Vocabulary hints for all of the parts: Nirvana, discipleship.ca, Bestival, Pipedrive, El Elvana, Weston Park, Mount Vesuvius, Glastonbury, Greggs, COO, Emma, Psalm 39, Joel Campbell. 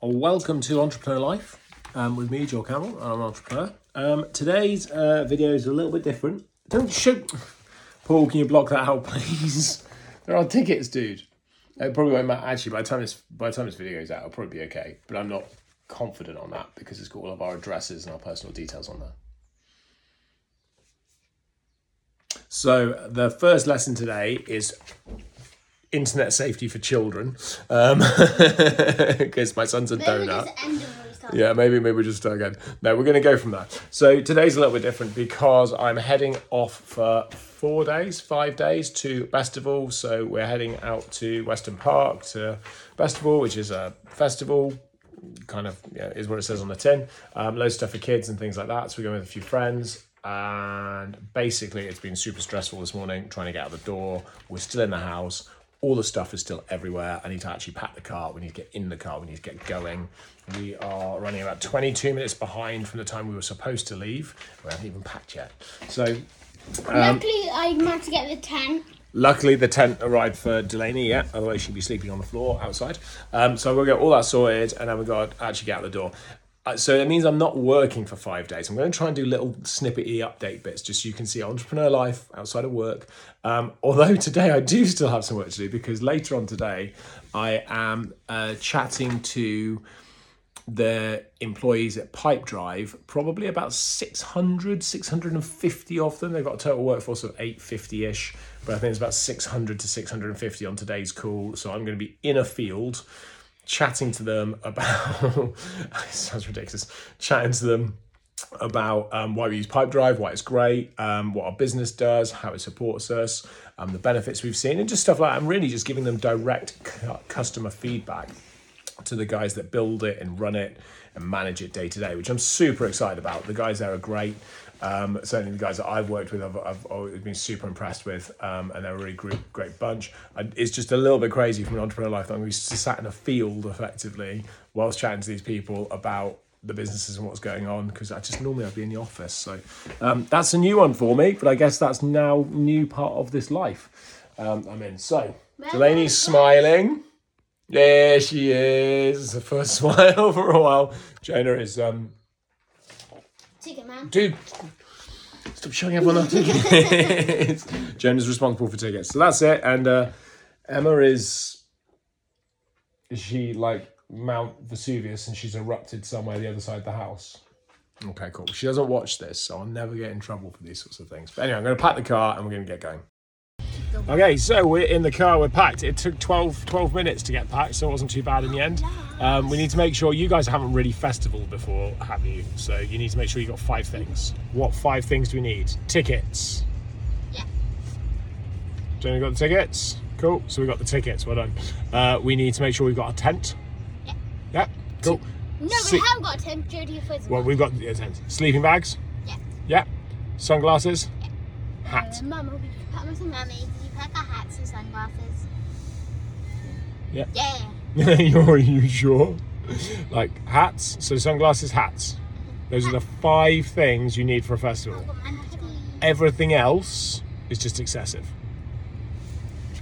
Welcome to Entrepreneur Life with me, Joel Campbell. I'm an entrepreneur. Today's video is a little bit different. Don't shoot. Paul, can you block that out, please? There are tickets, dude. It probably won't matter. Actually, by the time this video goes out, it'll probably be okay. But I'm not confident on that because it's got all of our addresses and our personal details on there. So the first lesson today is internet safety for children, because my son's a donut. Yeah, maybe we'll just start again. No, we're going to go from that. So today's a little bit different because I'm heading off for 5 days to Bestival. So we're heading out to Weston Park to Bestival, which is a festival, kind of, yeah, is what it says on the tin. Loads of stuff for kids and things like that. So we're going with a few friends. And basically it's been super stressful this morning trying to get out the door. We're still in the house. All the stuff is still everywhere. I need to actually pack the car. We need to get in the car. We need to get going. We are running about 22 minutes behind from the time we were supposed to leave. We haven't even packed yet. So luckily I managed to get the tent. Luckily the tent arrived for Delaney, yeah. Otherwise she'd be sleeping on the floor outside. So we'll get all that sorted and then we've got to actually get out the door. So that means I'm not working for 5 days. I'm going to try and do little snippety update bits just so you can see entrepreneur life outside of work. Although today I do still have some work to do because later on today I am chatting to the employees at Pipedrive, probably about 600, 650 of them. They've got a total workforce of 850-ish, but I think it's about 600 to 650 on today's call. So I'm going to be in a field chatting to them about, it sounds ridiculous, chatting to them about why we use Pipedrive, why it's great, what our business does, how it supports us, the benefits we've seen, and just stuff like that. I'm really just giving them direct customer feedback to the guys that build it and run it and manage it day to day, which I'm super excited about. The guys there are great. Certainly the guys that I've worked with, I've always been super impressed with, and they're a really great bunch. It's just a little bit crazy from an entrepreneur life that I'm going to be sat in a field effectively whilst chatting to these people about the businesses and what's going on, because I just normally I'd be in the office. So that's a new one for me, but I guess that's now new part of this life I'm in. So Delaney's smiling. There she is. It's the first smile for a while. Jonah is... Ticket man. Dude, stop showing everyone our tickets. Jonah's responsible for tickets. So that's it. And Emma is she like Mount Vesuvius and she's erupted somewhere the other side of the house? Okay, cool. She doesn't watch this, so I'll never get in trouble for these sorts of things. But anyway, I'm going to pack the car and we're going to get going. Okay, so we're in the car, we're packed. It took 12 minutes to get packed, so it wasn't too bad in the end. We need to make sure, you guys haven't really festivaled before, have you? So you need to make sure you got 5 things. What 5 things do we need? Tickets. Yeah. Jenny got the tickets? Cool, so we got the tickets, well done. We need to make sure we've got a tent. Yeah. Yeah, cool. No, we haven't got a tent, Jodie. Well, we've got a tent. Sleeping bags? Yeah. Yeah. Sunglasses? Yeah. Hat. Mum will be packing mummy. Pack our hats and sunglasses. Yeah. Yeah. Are you sure? Like hats, so sunglasses, hats. Those are the 5 things you need for a festival. Everything else is just excessive.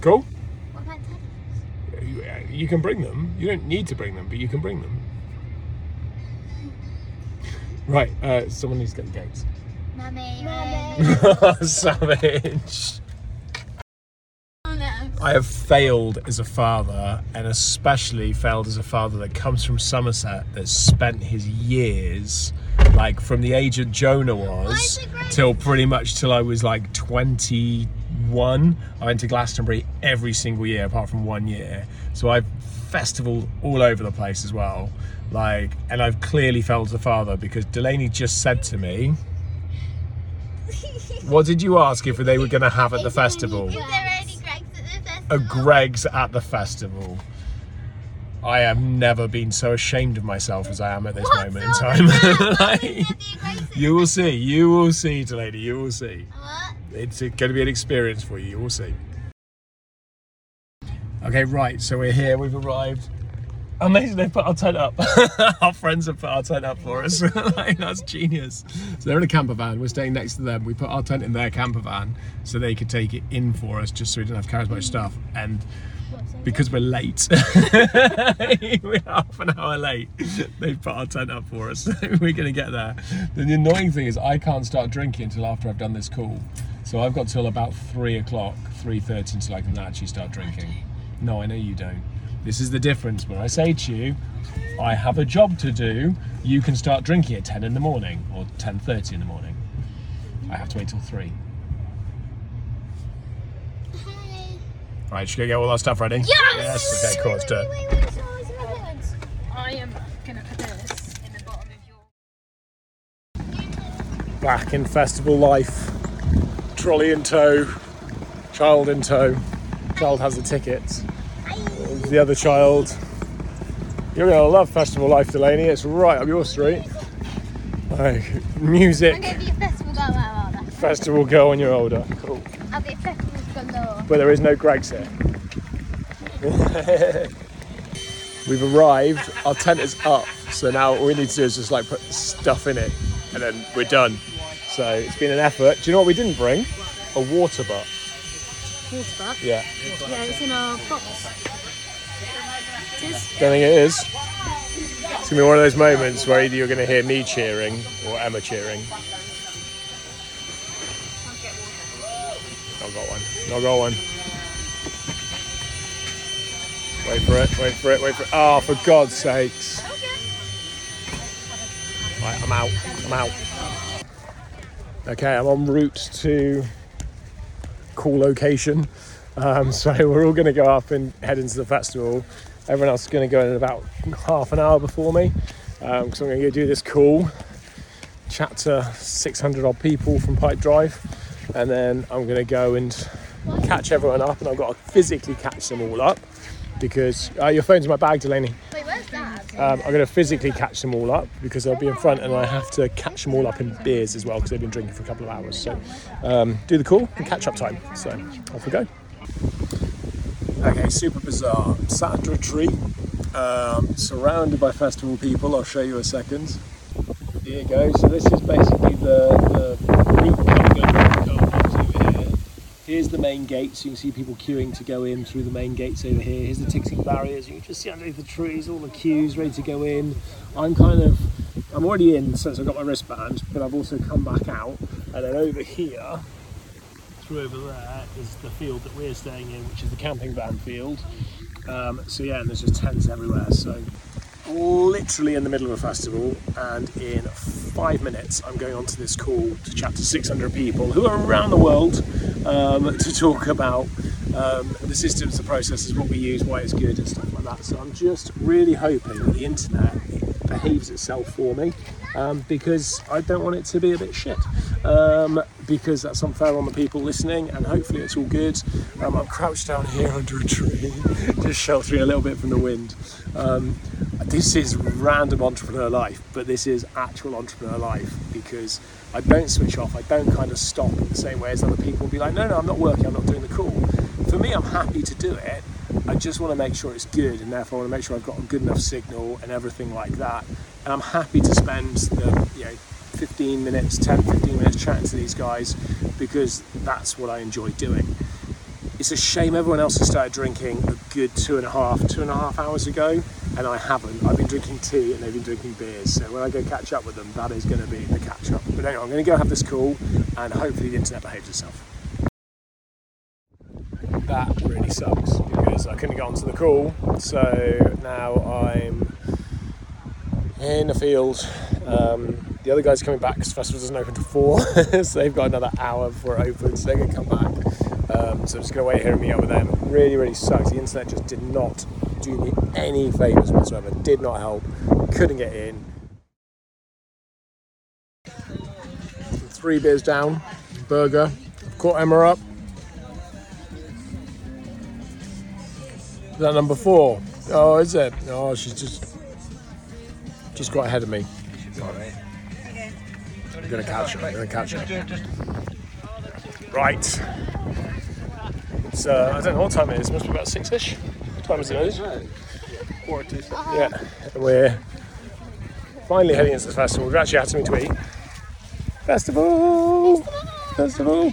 Cool? What about teddies? You can bring them. You don't need to bring them, but you can bring them. Right, someone needs to get the gates. Mummy. Savage. I have failed as a father, and especially failed as a father that comes from Somerset, that spent his years, like from the age that Jonah was, till pretty much till I was like 21, I went to Glastonbury every single year, apart from one year. So I've festivaled all over the place as well. Like, and I've clearly failed as a father because Delaney just said to me, what did you ask if they were going to have at the festival? A Greggs at the festival. I have never been so ashamed of myself as I am at this moment in time. You will see, Delaney, you will see. It's going to be an experience for you, you will see. Okay, right, so we're here, we've arrived. Amazing, they've put our tent up. Our friends have put our tent up for us. Like, that's genius. So they're in a camper van, we're staying next to them. We put our tent in their camper van so they could take it in for us just so we didn't have to carry as much stuff. And Because we're late. We're half an hour late. They've put our tent up for us, so we're gonna get there. The annoying thing is I can't start drinking until after I've done this call. So I've got till about 3 o'clock, 3:30 until I can actually start drinking. No, I know you don't. This is the difference when I say to you, I have a job to do, you can start drinking at 10 in the morning or 10:30 in the morning. I have to wait till 3. Right, should we go get all our stuff ready? Yes! Yes, okay, cool, let's do it. I am gonna put this in the bottom of your... Back in festival life. Trolley in tow, child in tow. Child has the tickets. The other child. You're gonna love festival life, Delaney. It's right up your street. Like, music. I'm gonna be a festival girl when I'm older. Festival girl when you're older. Cool. I'll be a festival. But there is no Greggs here. We've arrived, our tent is up, so now all we need to do is just like put stuff in it and then we're done. So it's been an effort. Do you know what we didn't bring? A water butt. Water butt? Yeah. Yeah, it's in our box. It is? Don't think it is. It's gonna be one of those moments where either you're gonna hear me cheering or Emma cheering. I've got one. Wait for it. Oh, for God's sakes. Right, I'm out. Okay, I'm en route to call location. So we're all gonna go up and head into the festival. Everyone else is gonna go in about half an hour before me. So I'm gonna go do this call, chat to 600 odd people from Pipedrive. And then I'm going to go and catch everyone up, and I've got to physically catch them all up because your phone's in my bag, Delaney. Wait, where's that? I'm going to physically catch them all up because they'll be in front, and I have to catch them all up in beers as well because they've been drinking for a couple of hours. So do the call and catch up time. So off we go. Okay, super bizarre. I'm sat under a tree, surrounded by festival people. I'll show you a second. Here you go. So this is basically the route that we're going over here. Here's the main gate, so you can see people queuing to go in through the main gates over here. Here's the ticketing barriers. You can just see underneath the trees, all the queues ready to go in. I'm already in since I got my wristband, but I've also come back out. And then over here, through over there, is the field that we're staying in, which is the camping van field. So yeah, and there's just tents everywhere. So. Literally in the middle of a festival, and in 5 minutes I'm going on to this call to chat to 600 people who are around the world to talk about the systems, the processes, what we use, why it's good and stuff like that. So I'm just really hoping that the internet behaves itself for me because I don't want it to be a bit shit. Because that's unfair on the people listening, and hopefully it's all good. I'm crouched down here under a tree, just sheltering a little bit from the wind. This is random entrepreneur life, but this is actual entrepreneur life because I don't switch off, I don't kind of stop in the same way as other people and be like, no, I'm not working, I'm not doing the call. For me, I'm happy to do it. I just want to make sure it's good, and therefore I want to make sure I've got a good enough signal and everything like that. And I'm happy to spend the 10-15 minutes chatting to these guys because that's what I enjoy doing. It's a shame everyone else has started drinking a good two and a half hours ago and I haven't. I've been drinking tea and they've been drinking beers, so when I go catch up with them, that is going to be the catch up. But anyway, I'm going to go have this call and hopefully the internet behaves itself. That really sucks because I couldn't get onto the call, so now I'm in the field. The other guy's coming back because the festival doesn't open till 4, so they've got another hour before it opens, so they're going to come back. So I'm just going to wait here and meet up with them. Really, really sucks. The internet just did not do me any favours whatsoever. Did not help. Couldn't get in. 3 beers down. Burger. Caught Emma up. Is that number 4? Oh, is it? Oh, she's just got ahead of me. Right. I'm gonna catch her. Right. It's I don't know what time it is. It must be about 6-ish. What time is it? Yeah. We're finally heading into the festival. We've actually had something to eat. Festival. So,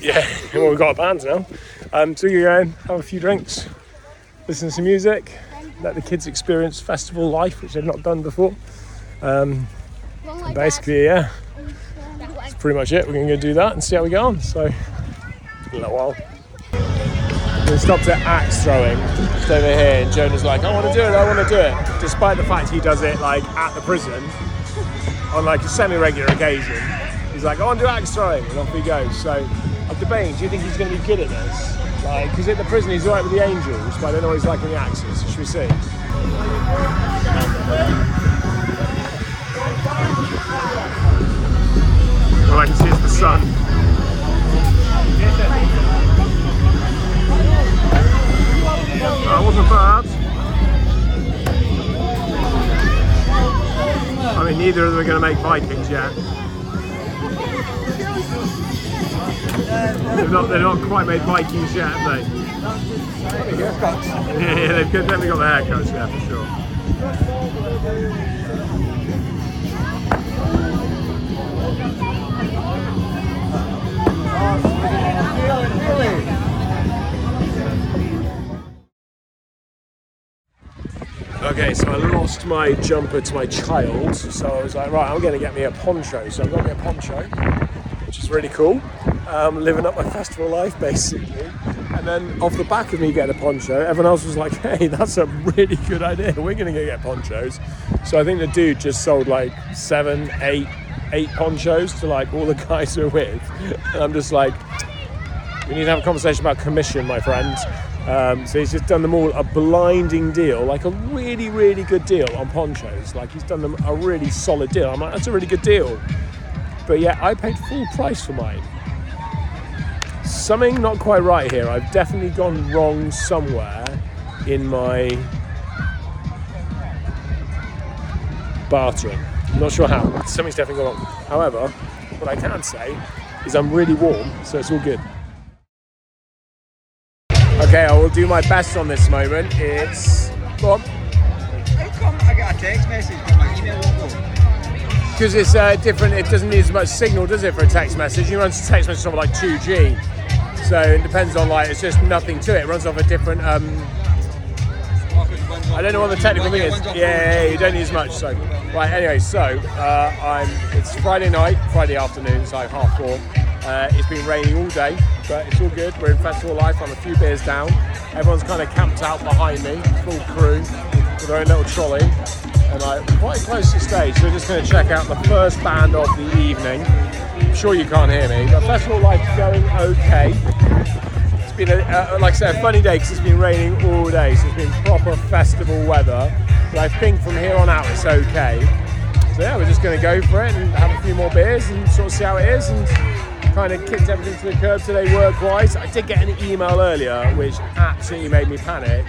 yeah. Well, we've got a band now. So you go and have a few drinks, listen to some music, let the kids experience festival life, which they've not done before. Basically, yeah, that's pretty much it. We're going to go do that and see how we go on. So, a little while. We stopped at axe throwing just over here, and Jonah's like, I want to do it, despite the fact he does it like at the prison on like a semi-regular occasion. He's like, I want to do axe throwing, and off he goes. So I'm debating, do you think he's going to be good at this? Like, because at the prison he's alright with the angels, but I don't know what he's like with the axes. Should we see? All I can see is the sun. That wasn't bad. I mean, neither of them are going to make Vikings yet. They've not quite made Vikings yet, have they? Yeah, they've definitely got their haircuts, yeah, for sure. Okay, so I lost my jumper to my child, so I was like, right, I'm going to get me a poncho. So I've got me a poncho, which is really cool. Living up my festival life, basically. And then off the back of me getting a poncho, everyone else was like, hey, that's a really good idea. We're going to go get ponchos. So I think the dude just sold like eight ponchos to like all the guys we're with. And I'm just like, we need to have a conversation about commission, my friend. So he's just done them all a blinding deal, like a really, really good deal on ponchos. Like, he's done them a really solid deal. I'm like, that's a really good deal. But yeah, I paid full price for mine. Something not quite right here. I've definitely gone wrong somewhere in my bartering. I'm not sure how. Something's definitely gone wrong. However, what I can say is I'm really warm, so it's all good. Okay, I will do my best on this moment. It's... Go on. How come I got a text message but my email won't go? Because it's different, it doesn't need as much signal, does it, for a text message? You run a text message off like 2G. So it depends on like, it's just nothing to it. It runs off a different... I don't know what the technical thing is. Yeah, you don't need as much, so... Right, anyway, so, it's Friday night, Friday afternoon, so 4:30. It's been raining all day, but it's all good. We're in festival life. I'm a few beers down. Everyone's kind of camped out behind me, full crew, with their own little trolley. And I'm quite close to stage, so we're just going to check out the first band of the evening. I'm sure you can't hear me, but festival life is going okay. It's been, like I said, a funny day because it's been raining all day, so it's been proper festival weather. But I think from here on out it's okay. So yeah, we're just going to go for it and have a few more beers and sort of see how it is. And kind of kicked everything to the curb today work-wise. I did get an email earlier which absolutely made me panic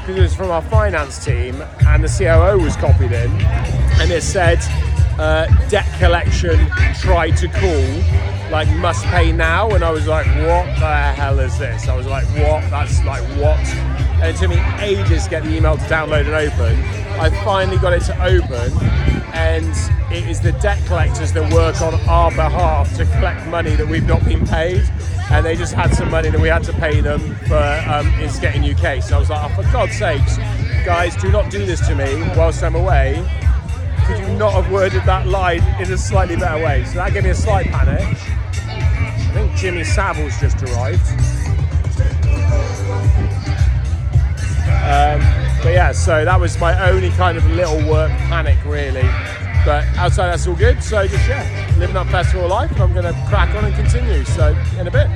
because it was from our finance team and the COO was copied in and it said debt collection try to call, like must pay now, and I was like, what the hell is this? I was like, what? That's like what? And it took me ages to get the email to download and open. I finally got it to open. And it is the debt collectors that work on our behalf to collect money that we've not been paid, and they just had some money that we had to pay them for It's Getting UK. So I was like, oh, for God's sakes, guys, do not do this to me whilst I'm away. Could you not have worded that line in a slightly better way? So that gave me a slight panic. I think Jimmy Savile's just arrived. But yeah, so that was my only kind of little work panic, really. But outside, that's all good. So just, yeah, living up festival life. And I'm going to crack on and continue. So in a bit.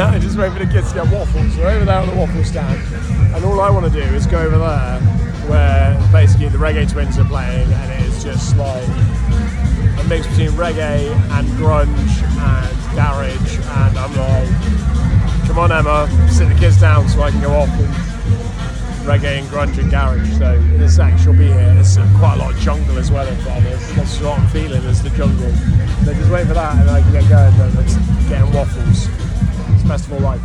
I just wait for the kids to get waffles. We're over there on the waffle stand. and all I want to do is go over there where basically the Reggae Twins are playing, and it's just like a mix between reggae and grunge and garage, and I'm like, come on Emma, sit the kids down so I can go off and reggae and grunge and garage. So in a sec she'll be here. There's quite a lot of jungle as well in front of us. That's what I'm feeling, is the jungle. So just wait for that and I can get going and getting waffles. It's festival life.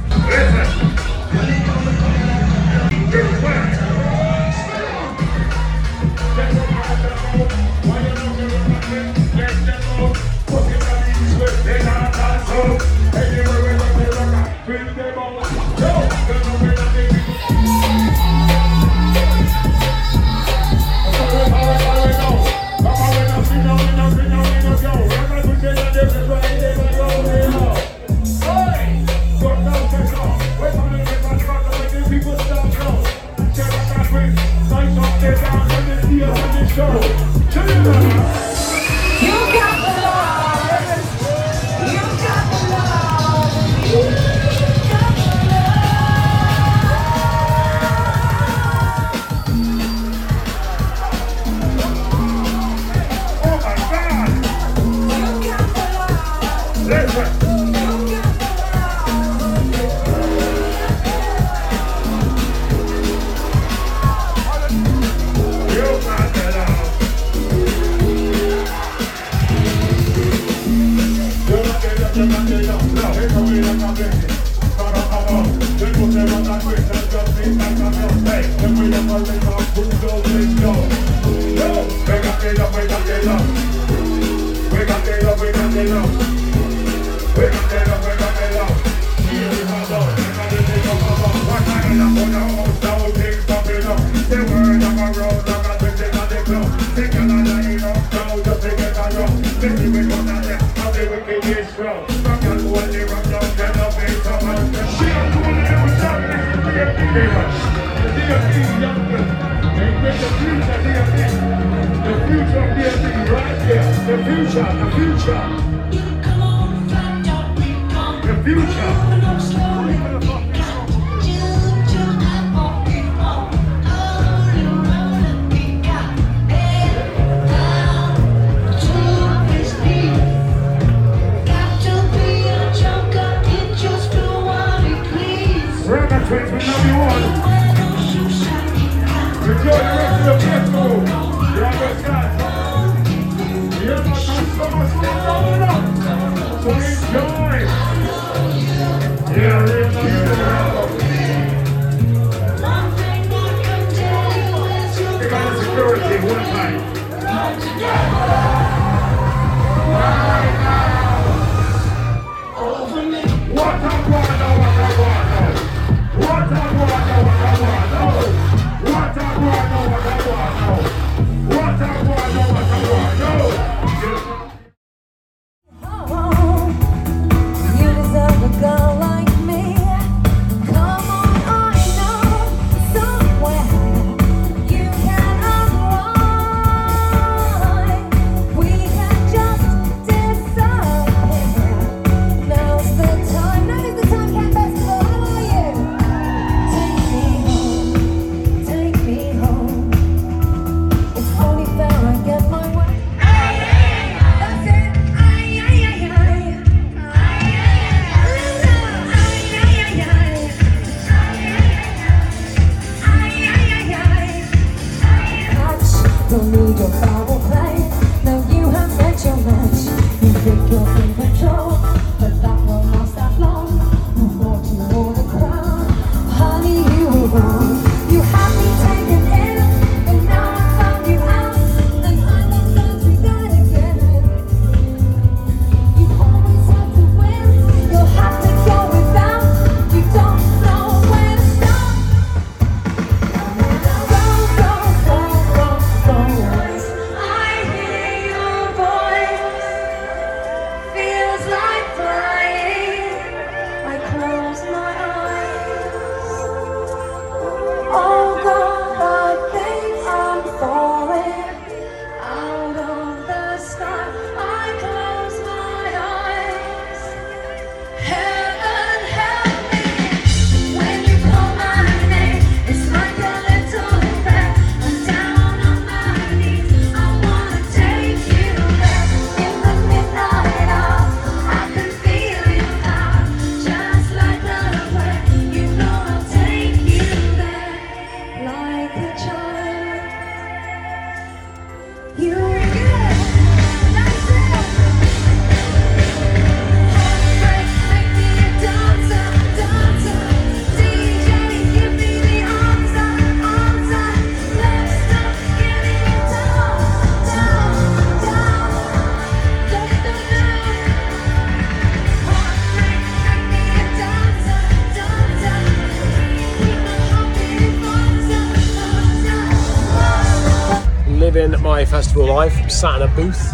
festival life. I'm sat in a booth,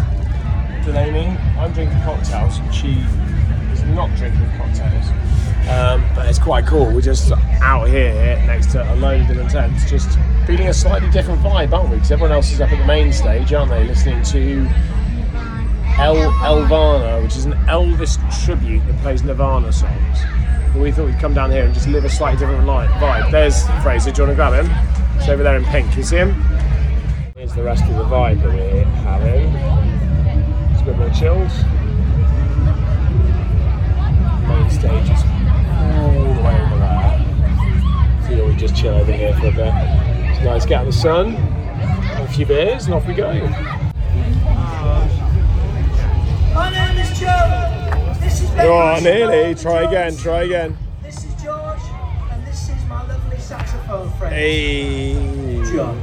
Delaney. I'm drinking cocktails. She is not drinking cocktails. But it's quite cool. We're just out here next to a load of different tents, just feeling a slightly different vibe, aren't we? Because everyone else is up at the main stage, aren't they? Listening to El Elvana, which is an Elvis tribute that plays Nirvana songs. But we thought we'd come down here and just live a slightly different vibe. There's Fraser. Do you want to grab him? He's over there in pink. You see him? Here's the rest of the vibe that we're having. It's a bit more chills. Main stage is all the way over there. So we just chill over here for a bit. It's nice, get out in the sun, have a few beers, and off we go. My name is Joe. This is Ben. Oh, nearly. Try again. Try again. This is George, and this is my lovely saxophone friend. Hey, John.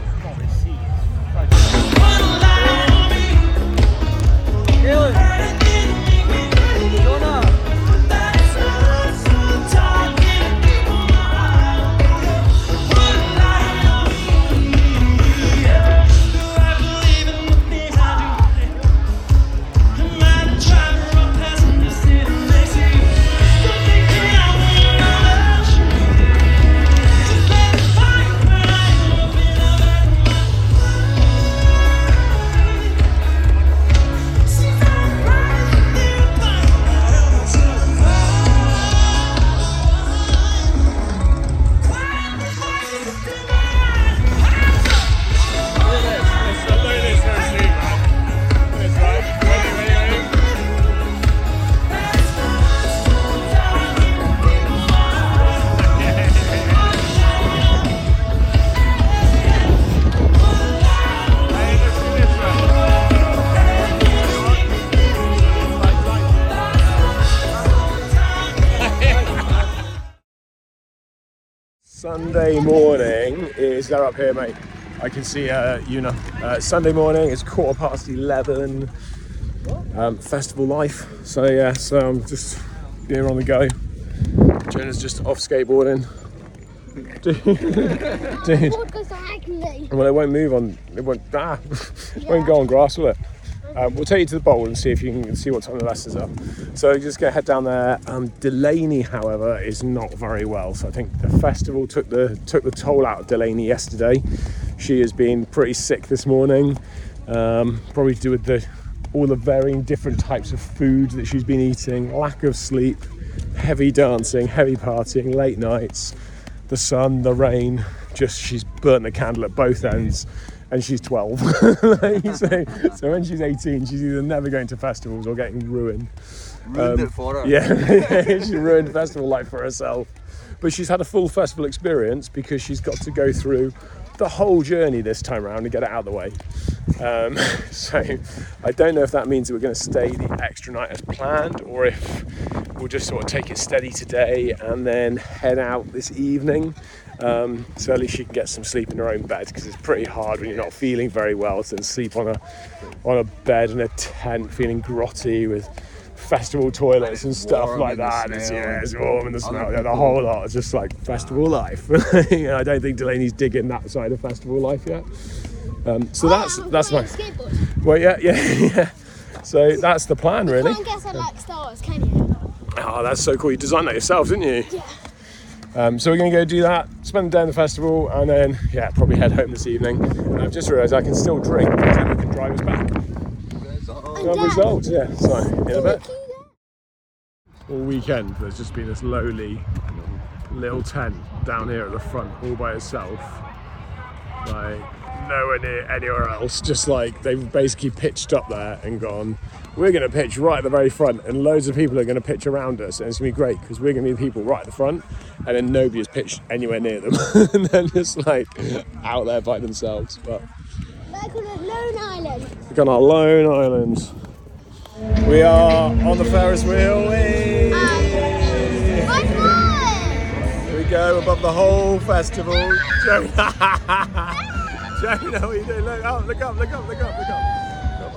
Sunday morning is, they're up here, mate. I can see Una. Sunday morning, it's 11:15. Festival life. So yeah, so I'm just here on the go. Jonah's just off skateboarding. Dude. Well, it won't move on. It won't. It won't go on grass, will it? We'll take you to the bowl and see if you can see what time the lessons are. So just go head down there. Delaney, however, is not very well. So I think the festival took the toll out of Delaney yesterday. She has been pretty sick this morning, probably to do with all the varying different types of food that she's been eating, lack of sleep, heavy dancing, heavy partying, late nights, the sun, the rain. Just she's burnt the candle at both ends. And she's 12. so when she's 18, she's either never going to festivals or getting ruined. Ruined it for her. Yeah, she's ruined festival life for herself. But she's had a full festival experience because she's got to go through the whole journey this time around and get it out of the way. So I don't know if that means that we're going to stay the extra night as planned or if we'll just sort of take it steady today and then head out this evening. So at least she can get some sleep in her own bed, because it's pretty hard when you're not feeling very well to sleep on a bed in a tent feeling grotty with festival toilets and stuff like that. It's warm and the smell. Yeah, the whole lot is just like festival life. I don't think Delaney's digging that side of festival life yet. So that's my skateboard. Well, yeah. So that's the plan, really. You can't guess I like Star Wars, can you? Oh, that's so cool. You designed that yourself, didn't you? Yeah. So we're going to go do that, spend the day in the festival, and then, yeah, probably head home this evening. And I've just realised I can still drink because Emma can drive us back. Good result, yeah. So, in a bit. All weekend, there's just been this lowly little tent down here at the front all by itself. Like, nowhere near anywhere else. Just like, they've basically pitched up there and gone, we're going to pitch right at the very front and loads of people are going to pitch around us, and it's going to be great because we're going to be the people right at the front, and then nobody has pitched anywhere near them and they're just like out there by themselves. But back on a lone island. We're on our lone island. We are on the Ferris wheel. Here we go above the whole festival. Jonah, what are you doing? Look up, look up, look up, look up, look up.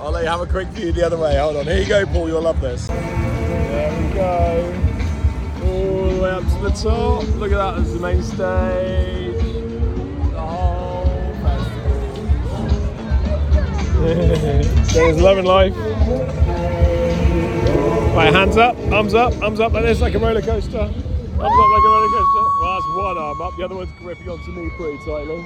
I'll let you have a quick view the other way. Hold on. Here you go, Paul. You'll love this. There we go. All the way up to the top. Look at that. That's the main stage. The whole festival. Greggs loving life. Right, hands up, arms up, arms up like this, like a roller coaster. Arms up like a roller coaster. Well, that's one arm up, the other one's gripping onto me pretty tightly.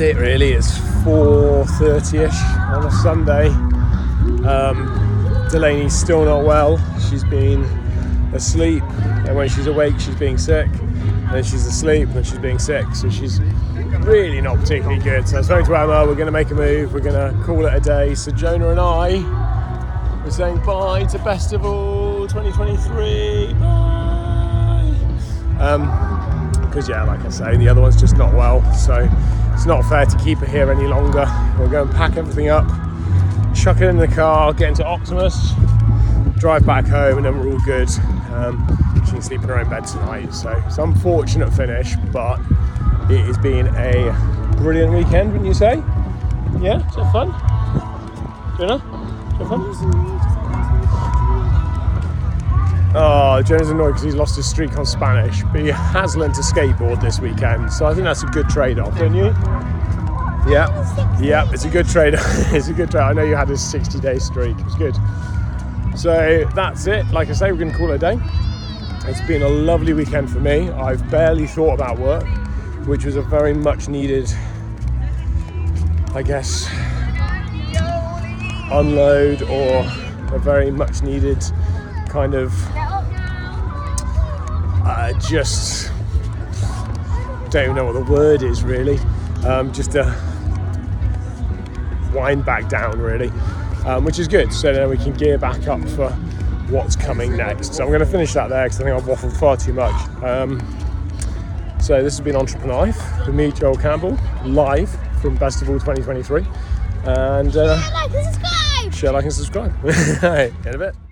It really it's 4:30ish on a Sunday. Delaney's still not well. She's been asleep, and when she's awake she's being sick, and then she's asleep and she's being sick, so she's really not particularly good. So I spoke to Emma, we're going to make a move, we're going to call it a day. So Jonah and I were saying bye to Bestival 2023, bye, because yeah, like I say, the other one's just not well, so it's not fair to keep it here any longer. We'll go and pack everything up, chuck it in the car, get into Optimus, drive back home, and then we're all good. She can sleep in her own bed tonight, so it's an unfortunate finish, but it has been a brilliant weekend, wouldn't you say? Yeah, it's been fun. Jonah, it's been fun. Oh, Jonah's annoyed because he's lost his streak on Spanish, but he has learned to skateboard this weekend, so I think that's a good trade-off, don't you? Yeah, yeah, it's a good trade. It's a good trade. I know you had a 60-day streak. It was good. So that's it. Like I say, we're going to call it a day. It's been a lovely weekend for me. I've barely thought about work, which was a very much needed, I guess, unload, or a very much needed kind of just don't even know what the word is really. Just to wind back down really, which is good, so then we can gear back up for what's coming next. So I'm going to finish that there because I think I've waffled far too much. So this has been Entrepreneur Life with me, Joel Campbell, live from Bestival 2023, and share, like and subscribe. In a bit.